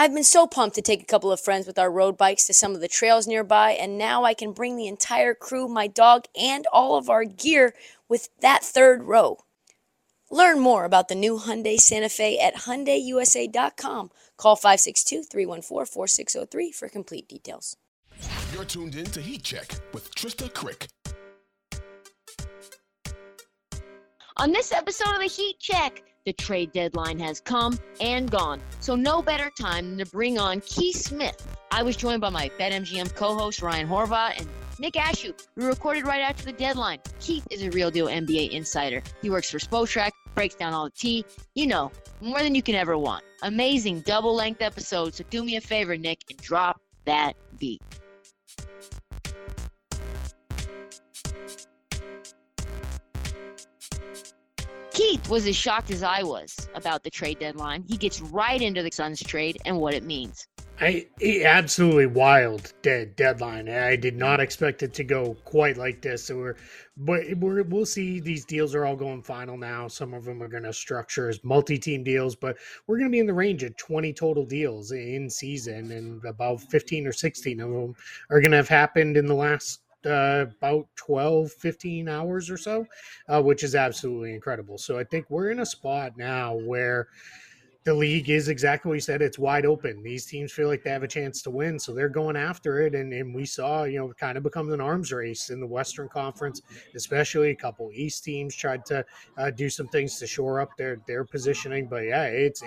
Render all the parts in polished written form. I've been so pumped to take a couple of friends with our road bikes to some of the trails nearby, and now I can bring the entire crew, my dog, and all of our gear with that third row. Learn more about the new Hyundai Santa Fe at HyundaiUSA.com. Call 562-314-4603 for complete details. You're tuned in to Heat Check with Trysta Krick. On this episode of the Heat Check, the trade deadline has come and gone, so no better time than to bring on Keith Smith. I was joined by my BetMGM co-host Ryan Horvath and Nick Ashew. We recorded right after the deadline. Keith is a real deal NBA insider. He works for Spotrac, breaks down all the tea. You know, more than you can ever want. Amazing double-length episode, so do me a favor, Nick, and drop that beat. Keith was as shocked as I was about the trade deadline. He gets right into the Suns trade and what it means. It absolutely wild deadline. I did not expect it to go quite like this. So we'll see. These deals are all going final now. Some of them are going to structure as multi-team deals, but we're going to be in the range of 20 total deals in season, and about 15 or 16 of them are going to have happened in the last about 12-15 hours or so, which is absolutely incredible. So I think we're in a spot now where the league is exactly what you said. It's wide open. These teams feel like they have a chance to win, so they're going after it. And we saw, it kind of becomes an arms race in the Western Conference, especially a couple East teams tried to do some things to shore up their positioning. But yeah, it's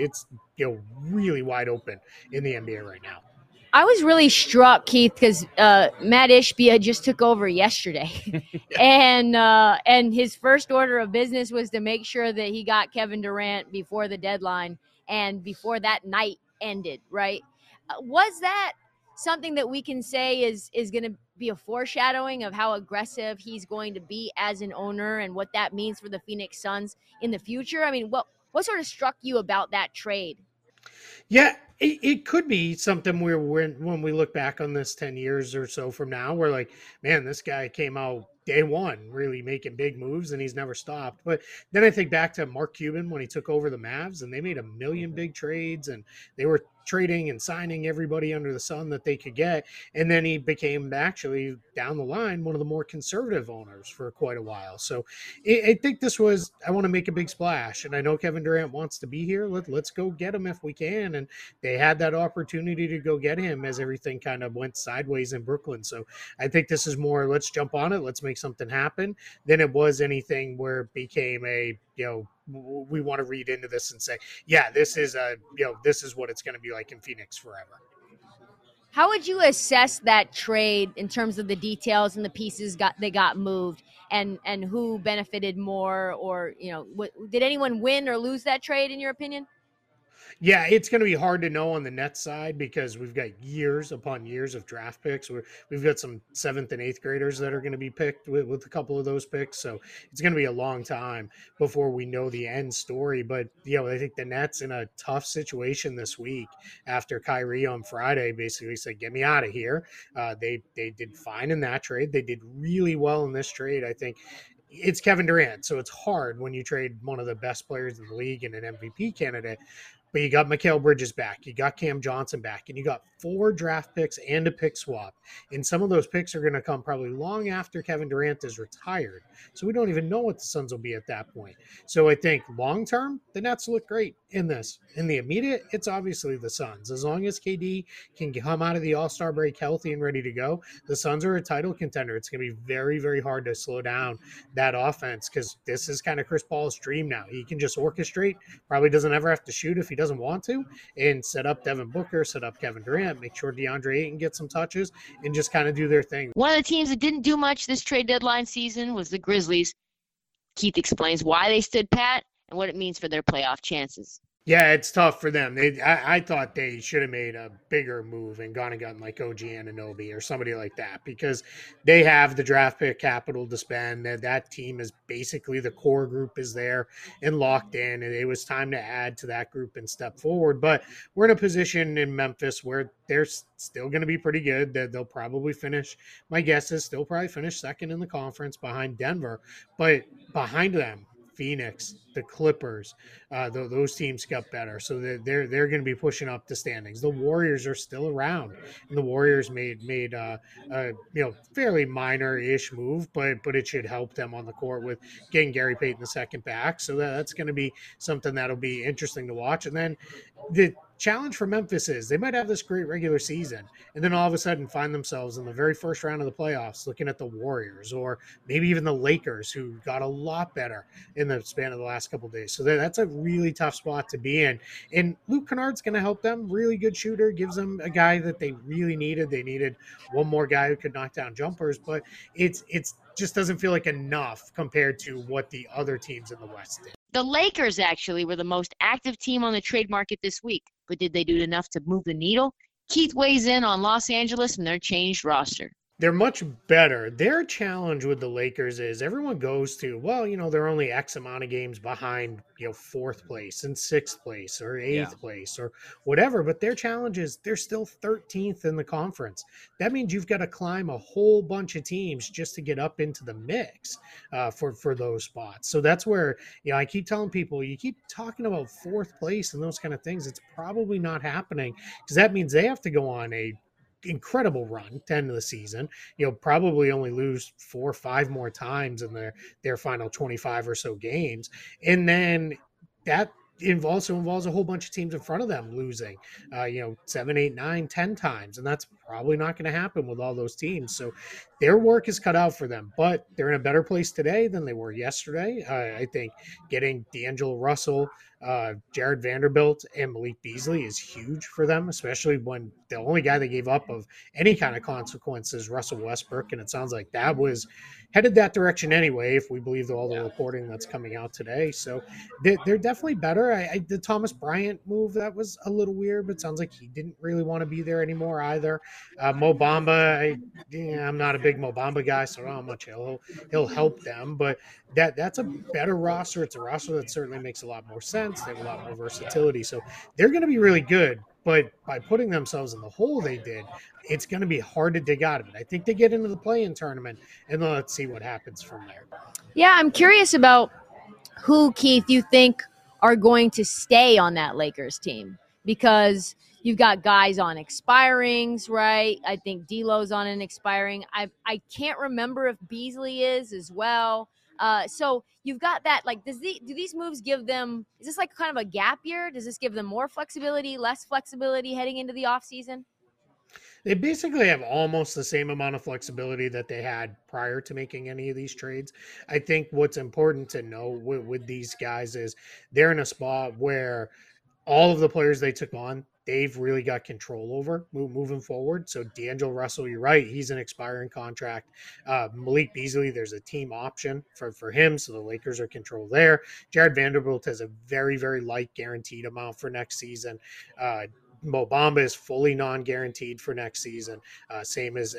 really wide open in the NBA right now. I was really struck, Keith, because Matt Ishbia just took over yesterday. And his first order of business was to make sure that he got Kevin Durant before the deadline and before that night ended, right? Was that something that we can say is going to be a foreshadowing of how aggressive he's going to be as an owner and what that means for the Phoenix Suns in the future? I mean, what sort of struck you about that trade? Yeah, it could be something where when we look back on this 10 years or so from now, we're like, man, this guy came out day one really making big moves and he's never stopped. But then I think back to Mark Cuban when he took over the Mavs and they made 1 million big trades and they were trading and signing everybody under the sun that they could get. And then he became actually down the line one of the more conservative owners for quite a while. So I think this was, I want to make a big splash, and I know Kevin Durant wants to be here. Let's go get him if we can. And they had that opportunity to go get him as everything kind of went sideways in Brooklyn. So I think this is more, let's jump on it. Let's make something happen than it was anything where it became a, we want to read into this and say, yeah, this is this is what it's going to be like in Phoenix forever. How would you assess that trade in terms of the details and the pieces that got moved and who benefited more, or, did anyone win or lose that trade in your opinion? Yeah, it's going to be hard to know on the Nets side because we've got years upon years of draft picks. We've got some 7th and 8th graders that are going to be picked with a couple of those picks. So it's going to be a long time before we know the end story. But, I think the Nets in a tough situation this week after Kyrie on Friday basically said, get me out of here. They did fine in that trade. They did really well in this trade, I think. It's Kevin Durant, so it's hard when you trade one of the best players in the league and an MVP candidate. But you got Mikal Bridges back, you got Cam Johnson back, and you got 4 draft picks and a pick swap. And some of those picks are going to come probably long after Kevin Durant is retired. So we don't even know what the Suns will be at that point. So I think long-term, the Nets look great in this. In the immediate, it's obviously the Suns. As long as KD can come out of the All-Star break healthy and ready to go, the Suns are a title contender. It's going to be very, very hard to slow down that offense because this is kind of Chris Paul's dream now. He can just orchestrate, probably doesn't ever have to shoot if he doesn't want to, and set up Devin Booker, set up Kevin Durant, make sure DeAndre Ayton gets some touches, and just kind of do their thing. One of the teams that didn't do much this trade deadline season was the Grizzlies. Keith explains why they stood pat and what it means for their playoff chances. Yeah, it's tough for them. I thought they should have made a bigger move and gone and gotten like OG Anunoby or somebody like that because they have the draft pick capital to spend. That team is basically the core group is there and locked in, and it was time to add to that group and step forward. But we're in a position in Memphis where they're still going to be pretty good. They'll probably finish, my guess is they'll probably finish second in the conference behind Denver, but behind them, Phoenix, the Clippers, those teams got better. So they're going to be pushing up the standings. The Warriors are still around, and the Warriors made a fairly minor-ish move, but it should help them on the court with getting Gary Payton the second back. So that's going to be something that'll be interesting to watch. And then the challenge for Memphis is they might have this great regular season and then all of a sudden find themselves in the very first round of the playoffs looking at the Warriors or maybe even the Lakers, who got a lot better in the span of the last couple of days. So that's a really tough spot to be in. And Luke Kennard's going to help them. Really good shooter, gives them a guy that they really needed. They needed one more guy who could knock down jumpers, but it's just doesn't feel like enough compared to what the other teams in the West did. The Lakers actually were the most active team on the trade market this week, but did they do enough to move the needle? Keith weighs in on Los Angeles and their changed roster. They're much better. Their challenge with the Lakers is everyone goes to, they're only X amount of games behind, fourth place and sixth place or eighth place or whatever. But their challenge is they're still 13th in the conference. That means you've got to climb a whole bunch of teams just to get up into the mix for those spots. So that's where, I keep telling people, you keep talking about fourth place and those kind of things. It's probably not happening because that means they have to go on a incredible run to end of the season. You'll probably only lose 4 or 5 more times in their final 25 or so games. And then that also involves a whole bunch of teams in front of them losing, 7, 8, 9, 10 times. And that's probably not going to happen with all those teams. So their work is cut out for them, but they're in a better place today than they were yesterday. I think getting D'Angelo Russell, Jared Vanderbilt, and Malik Beasley is huge for them, especially when the only guy they gave up of any kind of consequence is Russell Westbrook. And it sounds like that was headed that direction anyway, if we believe all the reporting that's coming out today. So they're definitely better. The Thomas Bryant move, that was a little weird, but sounds like he didn't really want to be there anymore either. Mo Bamba, I'm not a big Mo Bamba guy, so I don't know how much he'll help them, but that's a better roster. It's a roster that certainly makes a lot more sense. They have a lot more versatility, so they're going to be really good. But by putting themselves in the hole they did, it's going to be hard to dig out of it. I think they get into the play-in tournament, and let's see what happens from there. Yeah, I'm curious about who, Keith, you think are going to stay on that Lakers team, because you've got guys on expirings, right? I think D'Lo's on an expiring. I can't remember if Beasley is as well. So you've got that. Like, do these moves give them – is this like kind of a gap year? Does this give them more flexibility, less flexibility heading into the offseason? They basically have almost the same amount of flexibility that they had prior to making any of these trades. I think what's important to know with these guys is they're in a spot where all of the players they took on, they've really got control over moving forward. So D'Angelo Russell, you're right, he's an expiring contract. Malik Beasley, there's a team option for him, so the Lakers are control there. Jared Vanderbilt has a very, very light guaranteed amount for next season. Mo Bamba is fully non-guaranteed for next season, same as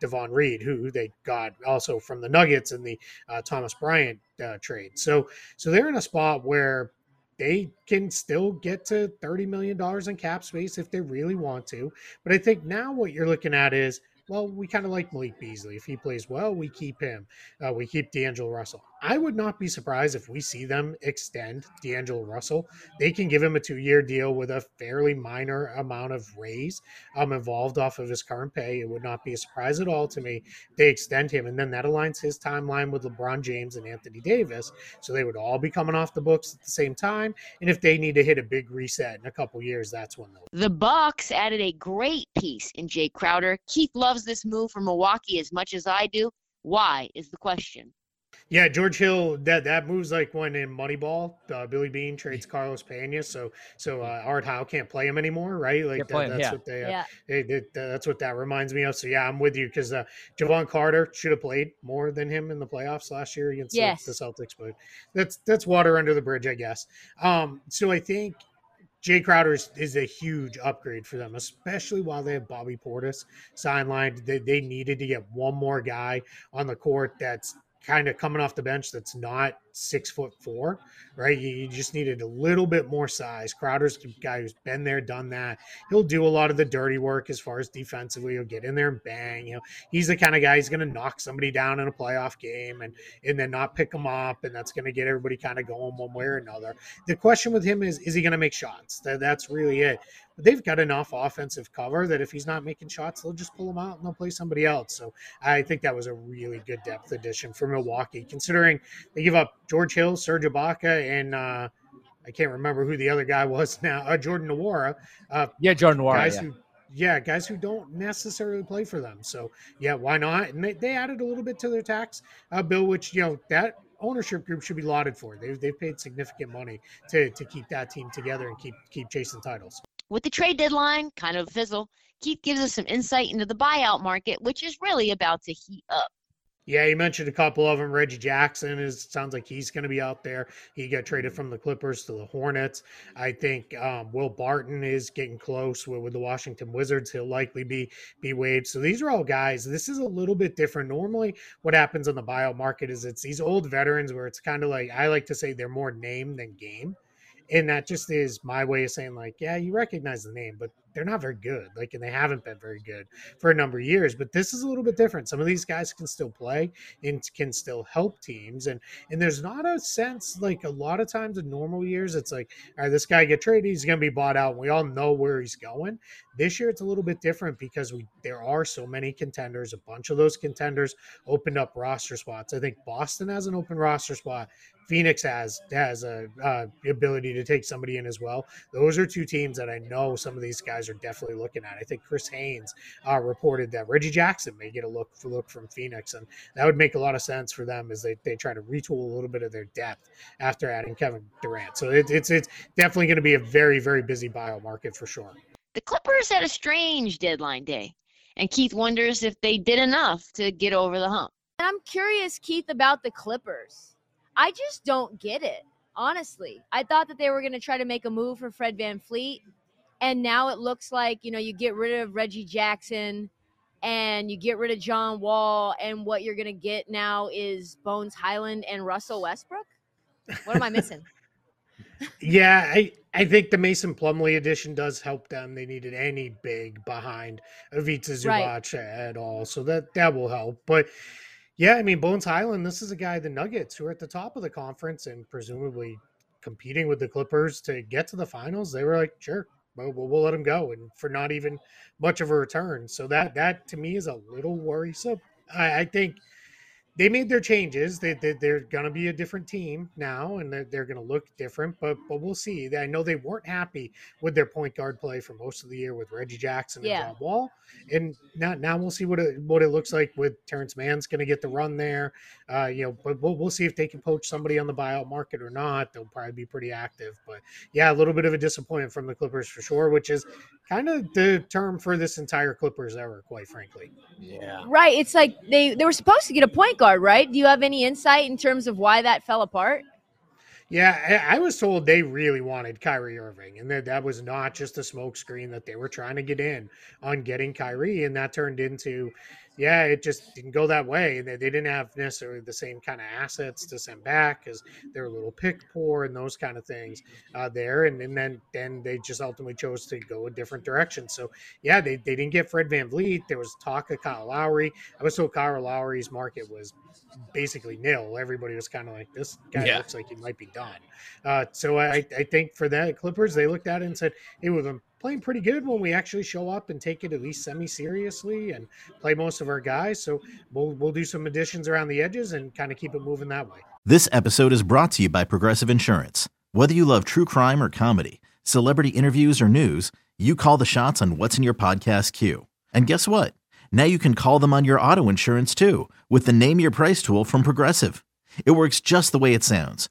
Devon Reed, who they got also from the Nuggets in the Thomas Bryant trade. So they're in a spot where they can still get to $30 million in cap space if they really want to. But I think now what you're looking at is, we kind of like Malik Beasley. If he plays well, we keep him. We keep D'Angelo Russell. I would not be surprised if we see them extend D'Angelo Russell. They can give him a 2-year deal with a fairly minor amount of raise involved off of his current pay. It would not be a surprise at all to me. They extend him, and then that aligns his timeline with LeBron James and Anthony Davis. So they would all be coming off the books at the same time. And if they need to hit a big reset in a couple years, that's when they'll. The Bucks added a great piece in Jae Crowder. Keith loves this move from Milwaukee as much as I do. Why is the question. Yeah, George Hill, that moves like when in Moneyball, Billy Beane trades Carlos Peña, so Art Howe can't play him anymore, right? Like that's what that reminds me of. So yeah, I'm with you because Javon Carter should have played more than him in the playoffs last year against the Celtics, but that's water under the bridge, I guess. So I think Jae Crowder is a huge upgrade for them, especially while they have Bobby Portis sidelined. They needed to get one more guy on the court that's kind of coming off the bench that's not 6'4", right? You just needed a little bit more size. Crowder's a guy who's been there, done that. He'll do a lot of the dirty work as far as defensively. He'll get in there and bang. You know, he's the kind of guy who's going to knock somebody down in a playoff game and then not pick them up, and that's going to get everybody kind of going one way or another. The question with him is he going to make shots? That's really it. But they've got enough offensive cover that if he's not making shots, they'll just pull him out and they'll play somebody else. So I think that was a really good depth addition for Milwaukee, considering they give up George Hill, Serge Ibaka, and I can't remember who the other guy was now, Jordan Nwora. Jordan Nwora. Guys who don't necessarily play for them. So, yeah, why not? And they added a little bit to their tax bill, which, you know, that ownership group should be lauded for. They've paid significant money to keep that team together and keep chasing titles. With the trade deadline, kind of a fizzle, Keith gives us some insight into the buyout market, which is really about to heat up. Yeah, you mentioned a couple of them. Reggie Jackson sounds like he's going to be out there. He got traded from the Clippers to the Hornets. I think Will Barton is getting close with the Washington Wizards. He'll likely be waived. So these are all guys. This is a little bit different. Normally what happens on the buyout market is it's these old veterans where it's kind of like, I like to say they're more name than game. And that just is my way of saying, like, yeah, you recognize the name, but they're not very good. Like, and they haven't been very good for a number of years. But this is a little bit different. Some of these guys can still play and can still help teams. And there's not a sense, like, a lot of times in normal years, it's like, all right, this guy get traded, he's going to be bought out. We all know where he's going. This year, it's a little bit different because there are so many contenders. A bunch of those contenders opened up roster spots. I think Boston has an open roster spot. Phoenix has a ability to take somebody in as well. Those are two teams that I know some of these guys are definitely looking at. I think Chris Haynes reported that Reggie Jackson may get a look from Phoenix, and that would make a lot of sense for them as they try to retool a little bit of their depth after adding Kevin Durant. So it's definitely going to be a very, very busy buyout market for sure. The Clippers had a strange deadline day, and Keith wonders if they did enough to get over the hump. I'm curious, Keith, about the Clippers. I just don't get it, honestly. I thought that they were going to try to make a move for Fred VanVleet, and now it looks like, you know, you get rid of Reggie Jackson and you get rid of John Wall, and what you're going to get now is Bones Hyland and Russell Westbrook? What am I missing? Yeah, I think the Mason Plumlee addition does help them. They needed any big behind Ivica Zubac at all, so that will help. But yeah, I mean, Bones Hyland, this is a guy, the Nuggets, who are at the top of the conference and presumably competing with the Clippers to get to the finals. They were like, sure, we'll let him go, and for not even much of a return. So that to me is a little worrisome. I think they made their changes. They're going to be a different team now, and they're going to look different, but we'll see. I know they weren't happy with their point guard play for most of the year with Reggie Jackson and John Wall, and now we'll see what it looks like with Terrence Mann's going to get the run there. But we'll see if they can poach somebody on the buyout market or not. They'll probably be pretty active. But, yeah, a little bit of a disappointment from the Clippers for sure, which is kind of the term for this entire Clippers era, quite frankly. Yeah. Right. It's like they were supposed to get a point guard. Right? Do you have any insight in terms of why that fell apart? Yeah, I was told they really wanted Kyrie Irving, and that was not just a smokescreen, that they were trying to get in on getting Kyrie, and that turned into yeah, it just didn't go that way. They didn't have necessarily the same kind of assets to send back because they were a little pick poor and those kind of things there. And then they just ultimately chose to go a different direction. So, yeah, they didn't get Fred VanVleet. There was talk of Kyle Lowry. I was told Kyle Lowry's market was basically nil. Everybody was kind of like, this guy looks like he might be done. So I think for the Clippers, they looked at it and said, hey, we're going to playing pretty good when we actually show up and take it at least semi-seriously and play most of our guys. So we'll do some additions around the edges and kind of keep it moving that way. This episode is brought to you by Progressive Insurance. Whether you love true crime or comedy, celebrity interviews or news, you call the shots on what's in your podcast queue. And guess what? Now you can call them on your auto insurance too with the Name Your Price tool from Progressive. It works just the way it sounds.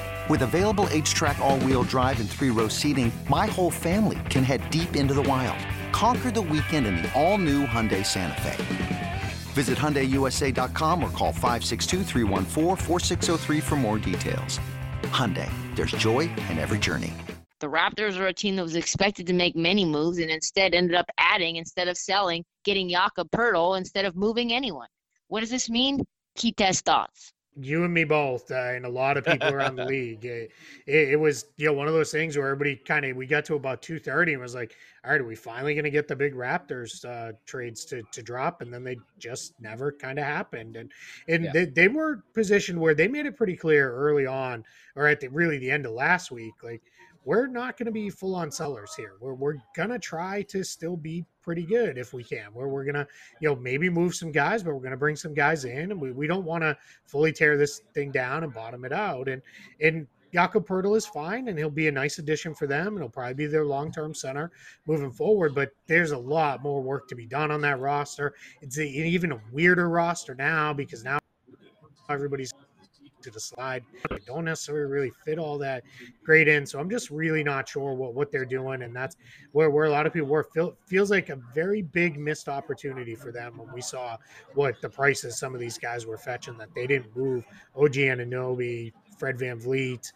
With available H-Trac all-wheel drive and 3-row seating, my whole family can head deep into the wild. Conquer the weekend in the all-new Hyundai Santa Fe. Visit HyundaiUSA.com or call 562-314-4603 for more details. Hyundai, there's joy in every journey. The Raptors are a team that was expected to make many moves and instead ended up adding instead of selling, getting Jakob Poeltl instead of moving anyone. What does this mean? Keith thoughts. You and me both, and a lot of people around the league. It was, you know, one of those things where everybody kind of, we got to about 2:30 and was like, all right, are we finally going to get the big Raptors trades to drop? And then they just never kind of happened. And they were positioned where they made it pretty clear early on, or at the end of last week, like, we're not going to be full on sellers here. We're going to try to still be pretty good if we can, where we're going to, you know, maybe move some guys, but we're going to bring some guys in, and we don't want to fully tear this thing down and bottom it out. And Jakob Poeltl is fine, and he'll be a nice addition for them, and he'll probably be their long-term center moving forward, but there's a lot more work to be done on that roster. It's an even a weirder roster now, because now everybody's to the slide. They don't necessarily really fit all that great in. So I'm just really not sure what they're doing. And that's where a lot of people were. Feels like a very big missed opportunity for them when we saw what the prices some of these guys were fetching, that they didn't move OG Anunoby, Fred VanVleet,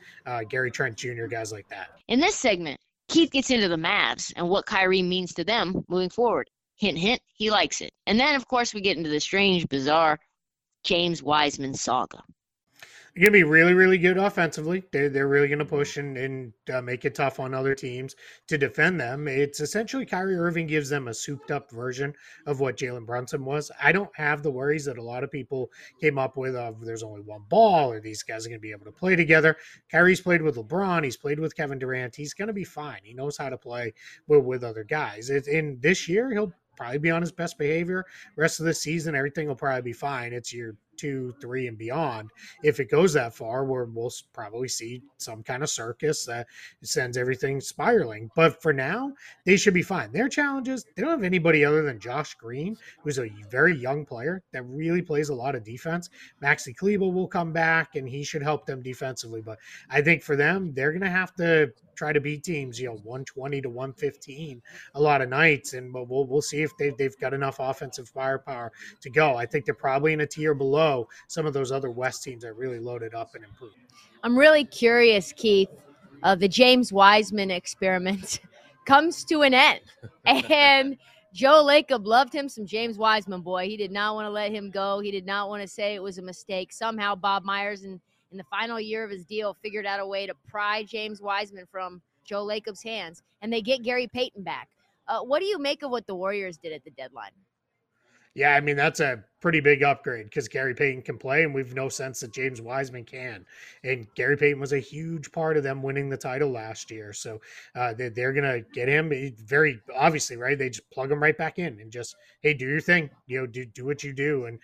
Gary Trent Jr., guys like that. In this segment, Keith gets into the Mavs and what Kyrie means to them moving forward. Hint, hint, he likes it. And then, of course, we get into the strange, bizarre James Wiseman saga. Going to be really, really good offensively. They're really going to push and make it tough on other teams to defend them. It's essentially Kyrie Irving gives them a souped-up version of what Jalen Brunson was. I don't have the worries that a lot of people came up with of there's only one ball or these guys are going to be able to play together. Kyrie's played with LeBron. He's played with Kevin Durant. He's going to be fine. He knows how to play with other guys. In this year, he'll probably be on his best behavior. Rest of the season, everything will probably be fine. It's your 2, 3 and beyond, if it goes that far, where we'll probably see some kind of circus that sends everything spiraling. But for now, they should be fine. Their challenges, they don't have anybody other than Josh Green, who's a very young player that really plays a lot of defense. Maxi Kleber will come back, and he should help them defensively. But I think for them, they're going to have to try to beat teams, you know, 120 to 115 a lot of nights, and we'll see if they've got enough offensive firepower to go. I think they're probably in a tier below some of those other West teams that really loaded up and improved. I'm really curious, Keith, the James Wiseman experiment comes to an end, and Joe Lacob loved him some James Wiseman, boy. He did not want to let him go. He did not want to say it was a mistake. Somehow Bob Myers in the final year of his deal, figured out a way to pry James Wiseman from Joe Lacob's hands, and they get Gary Payton back. What do you make of what the Warriors did at the deadline? Yeah, I mean, that's a pretty big upgrade because Gary Payton can play, and we've no sense that James Wiseman can. And Gary Payton was a huge part of them winning the title last year. So they're going to get him very obviously, right? They just plug him right back in and just, hey, do your thing, you know, do what you do. And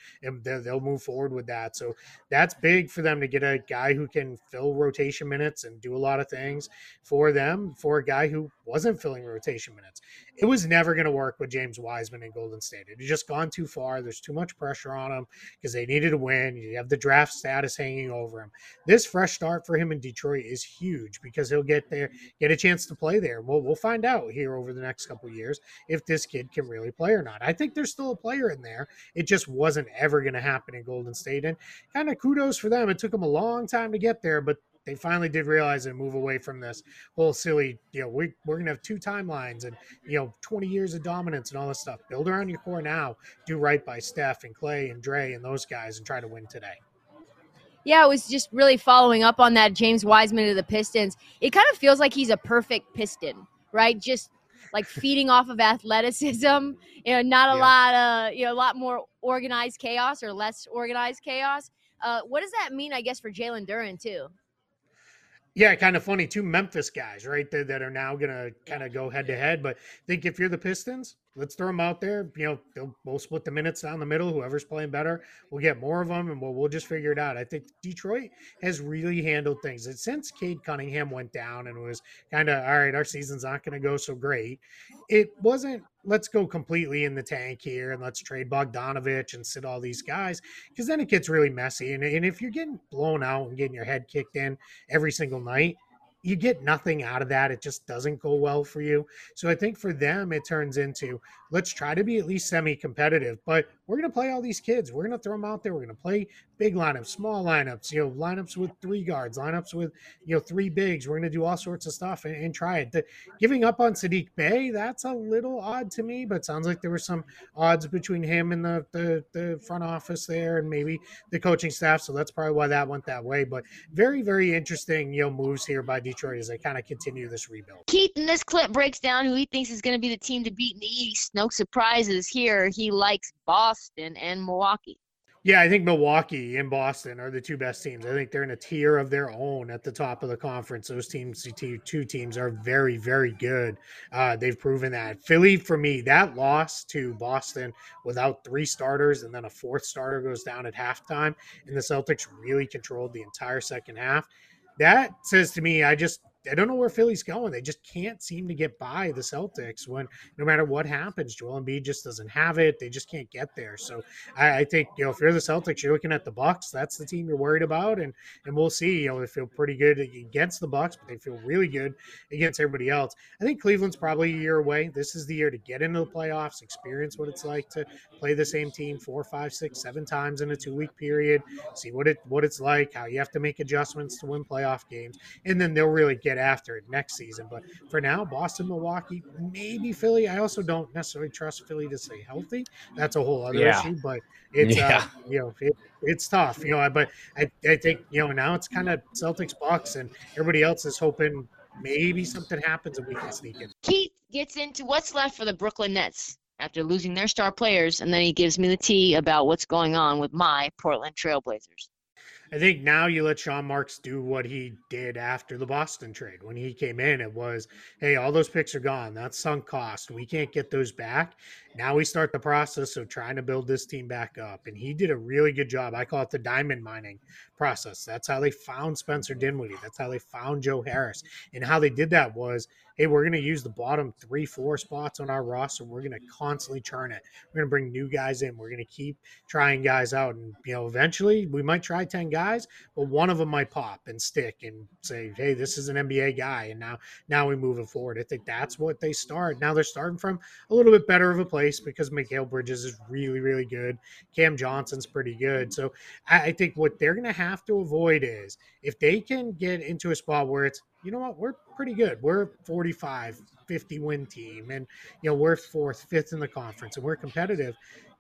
they'll move forward with that. So that's big for them to get a guy who can fill rotation minutes and do a lot of things for them, for a guy who wasn't filling rotation minutes. It was never going to work with James Wiseman in Golden State. It had just gone too far. There's too much pressure pressure on him because they needed a win. You have the draft status hanging over him. This fresh start for him in Detroit is huge because he'll get there, get a chance to play there. We'll find out here over the next couple of years if this kid can really play or not. I think there's still a player in there. It just wasn't ever going to happen in Golden State. And kind of kudos for them. It took them a long time to get there, but they finally did realize and move away from this whole silly, you know, we're going to have two timelines and, you know, 20 years of dominance and all this stuff. Build around your core now. Do right by Steph and Clay and Dre and those guys and try to win today. Yeah, it was just really following up on that James Wiseman of the Pistons. It kind of feels like he's a perfect Piston, right? Just like feeding off of athleticism, you know, not a lot of, you know, a lot more organized chaos or less organized chaos. What does that mean, I guess, for Jalen Duren too? Yeah, kind of funny. Two Memphis guys, right, that are now going to kind of go head-to-head. But I think if you're the Pistons, let's throw them out there. You know, we'll split the minutes down the middle. Whoever's playing better, we'll get more of them, and we'll just figure it out. I think Detroit has really handled things. And since Cade Cunningham went down and was kind of, all right, our season's not going to go so great, it wasn't let's go completely in the tank here and let's trade Bogdanovich and sit all these guys, because then it gets really messy. And if you're getting blown out and getting your head kicked in every single night, you get nothing out of that. It just doesn't go well for you. So I think for them, it turns into let's try to be at least semi-competitive, but we're going to play all these kids. We're going to throw them out there. We're going to play big lineups, small lineups, you know, lineups with three guards, lineups with, you know, three bigs. We're going to do all sorts of stuff and try it. Giving up on Sadiq Bey, that's a little odd to me, but sounds like there were some odds between him and the front office there and maybe the coaching staff. So that's probably why that went that way. But very, very interesting, you know, moves here by Detroit as they kind of continue this rebuild. Keith, in this clip, breaks down who he thinks is going to be the team to beat in the East. No surprises here. He likes Boston and Milwaukee. Yeah, I think Milwaukee and Boston are the two best teams. I think they're in a tier of their own at the top of the conference. Those teams, two teams, are very, very good. They've proven that. Philly, for me, that loss to Boston without three starters and then a fourth starter goes down at halftime, and the Celtics really controlled the entire second half. That says to me, I don't know where Philly's going. They just can't seem to get by the Celtics when no matter what happens, Joel Embiid just doesn't have it. They just can't get there. So I think, you know, if you're the Celtics, you're looking at the Bucks. That's the team you're worried about. And we'll see. You know, they feel pretty good against the Bucks, but they feel really good against everybody else. I think Cleveland's probably a year away. This is the year to get into the playoffs, experience what it's like to play the same team 4, 5, 6, 7 times in a 2-week period, see what it's like, how you have to make adjustments to win playoff games. And then they'll really get after it next season. But for now, Boston, Milwaukee, maybe Philly. I also don't necessarily trust Philly to stay healthy. That's a whole other issue, but it's you know, it's tough, you know. But I think, you know, now it's kind of Celtics, Bucks, and everybody else is hoping maybe something happens and we can sneak in. Keith gets into what's left for the Brooklyn Nets after losing their star players, and then he gives me the tea about what's going on with my Portland Trailblazers. I think now you let Sean Marks do what he did after the Boston trade. When he came in, it was, hey, all those picks are gone. That's sunk cost. We can't get those back. Now we start the process of trying to build this team back up. And he did a really good job. I call it the diamond mining process. That's how they found Spencer Dinwiddie. That's how they found Joe Harris. And how they did that was, hey, we're going to use the bottom 3-4 spots on our roster. We're going to constantly churn it. We're going to bring new guys in. We're going to keep trying guys out. And, you know, eventually we might try 10 guys, but one of them might pop and stick and say, hey, this is an NBA guy. And now we move it forward. I think that's what they start. Now they're starting from a little bit better of a place because Mikal Bridges is really, really good. Cam Johnson's pretty good. So I think what they're going to have to avoid is if they can get into a spot where it's, you know what, we're pretty good. We're a 45-50 win team, and, you know, we're 4th, 5th in the conference, and we're competitive.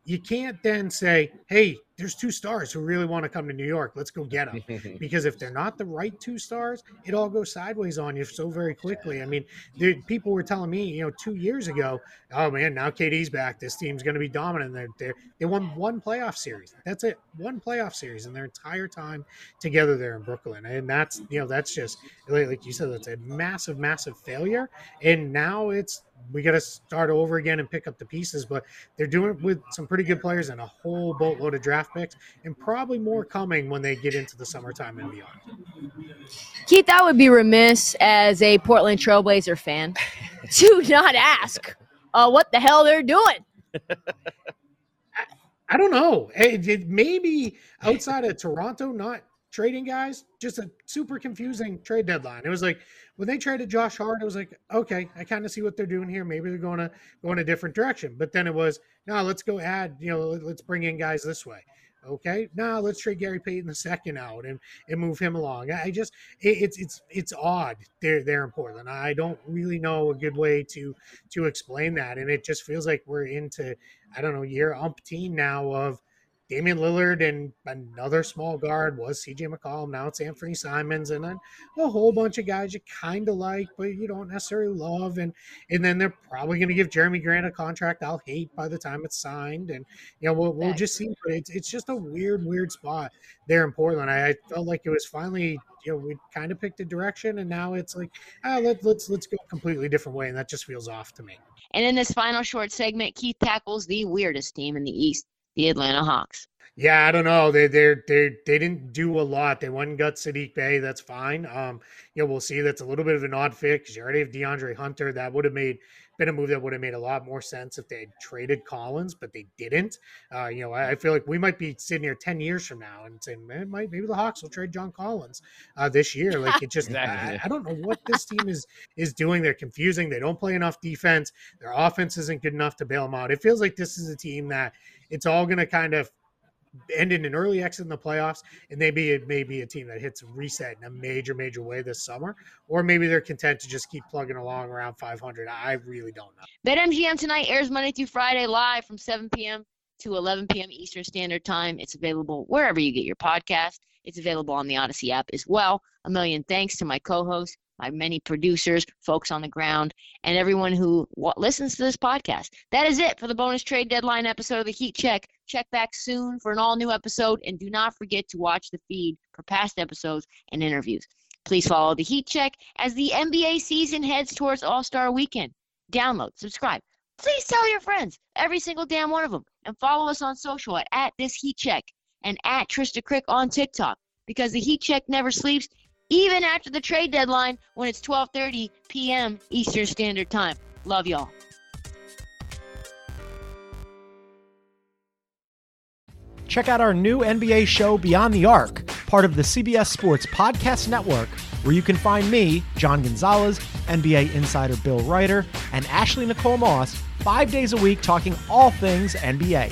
You can't then say, hey, there's two stars who really want to come to New York. Let's go get them. Because if they're not the right two stars, it all goes sideways on you so very quickly. I mean, people were telling me, you know, 2 years ago, oh, man, now KD's back. This team's going to be dominant. They won one playoff series. That's it. One playoff series in their entire time together there in Brooklyn. And that's, you know, that's just, like you said, that's a massive, massive failure. And now it's, we got to start over again and pick up the pieces, but they're doing it with some pretty good players and a whole boatload of draft picks and probably more coming when they get into the summertime and beyond. Keith, I would be remiss as a Portland Trailblazer fan to not ask what the hell they're doing. I don't know. It maybe outside of Toronto not trading guys, just a super confusing trade deadline. It was like when they traded Josh Hart, it was like, okay, I kind of see what they're doing here. Maybe they're going to go in a different direction. But then it was, no, let's go add, let's bring in guys this way. Okay, now let's trade Gary Payton the second out and move him along. I just it's odd there in Portland. I don't really know a good way to explain that, and it just feels like we're into year umpteen now of Damian Lillard and another small guard was CJ McCollum. Now it's Anfernee Simons and then a whole bunch of guys you kind of like but you don't necessarily love, and then they're probably going to give Jeremy Grant a contract I'll hate by the time it's signed, and we'll just see. But it's just a weird spot there in Portland. I felt like it was finally we kind of picked a direction, and now it's like let's go a completely different way, and that just feels off to me. And in this final short segment, Keith tackles the weirdest team in the East. The Atlanta Hawks. Yeah, I don't know. They didn't do a lot. They went and got Sadiq Bey. That's fine. We'll see. That's a little bit of an odd fit because you already have DeAndre Hunter. That would have been a move that would have made a lot more sense if they had traded Collins, but they didn't. I feel like we might be sitting here 10 years from now and saying, man, maybe the Hawks will trade John Collins this year. Like, it just, exactly. I don't know what this team is doing. They're confusing. They don't play enough defense. Their offense isn't good enough to bail them out. It feels like this is a team that it's all going to kind of end in an early exit in the playoffs, and maybe it may be a team that hits a reset in a major way this summer, or maybe they're content to just keep plugging along around 500. I really don't know. BetMGM Tonight airs Monday through Friday live from 7 p.m. to 11 p.m. Eastern Standard Time. It's available wherever you get your podcast. It's available on the Odyssey app as well. A million thanks to my co-host, my many producers, folks on the ground, and everyone who listens to this podcast. That is it for the bonus trade deadline episode of the Heat Check. Check back soon for an all-new episode, and do not forget to watch the feed for past episodes and interviews. Please follow the Heat Check as the NBA season heads towards All-Star Weekend. Download, subscribe. Please tell your friends, every single damn one of them, and follow us on social at @thisheatcheck and at Trysta Krick on TikTok, because the Heat Check never sleeps, even after the trade deadline when it's 12:30 p.m. Eastern Standard Time. Love y'all. Check out our new NBA show, Beyond the Arc, part of the CBS Sports Podcast Network, where you can find me, John Gonzalez, NBA insider Bill Ryder, and Ashley Nicole Moss 5 days a week talking all things NBA.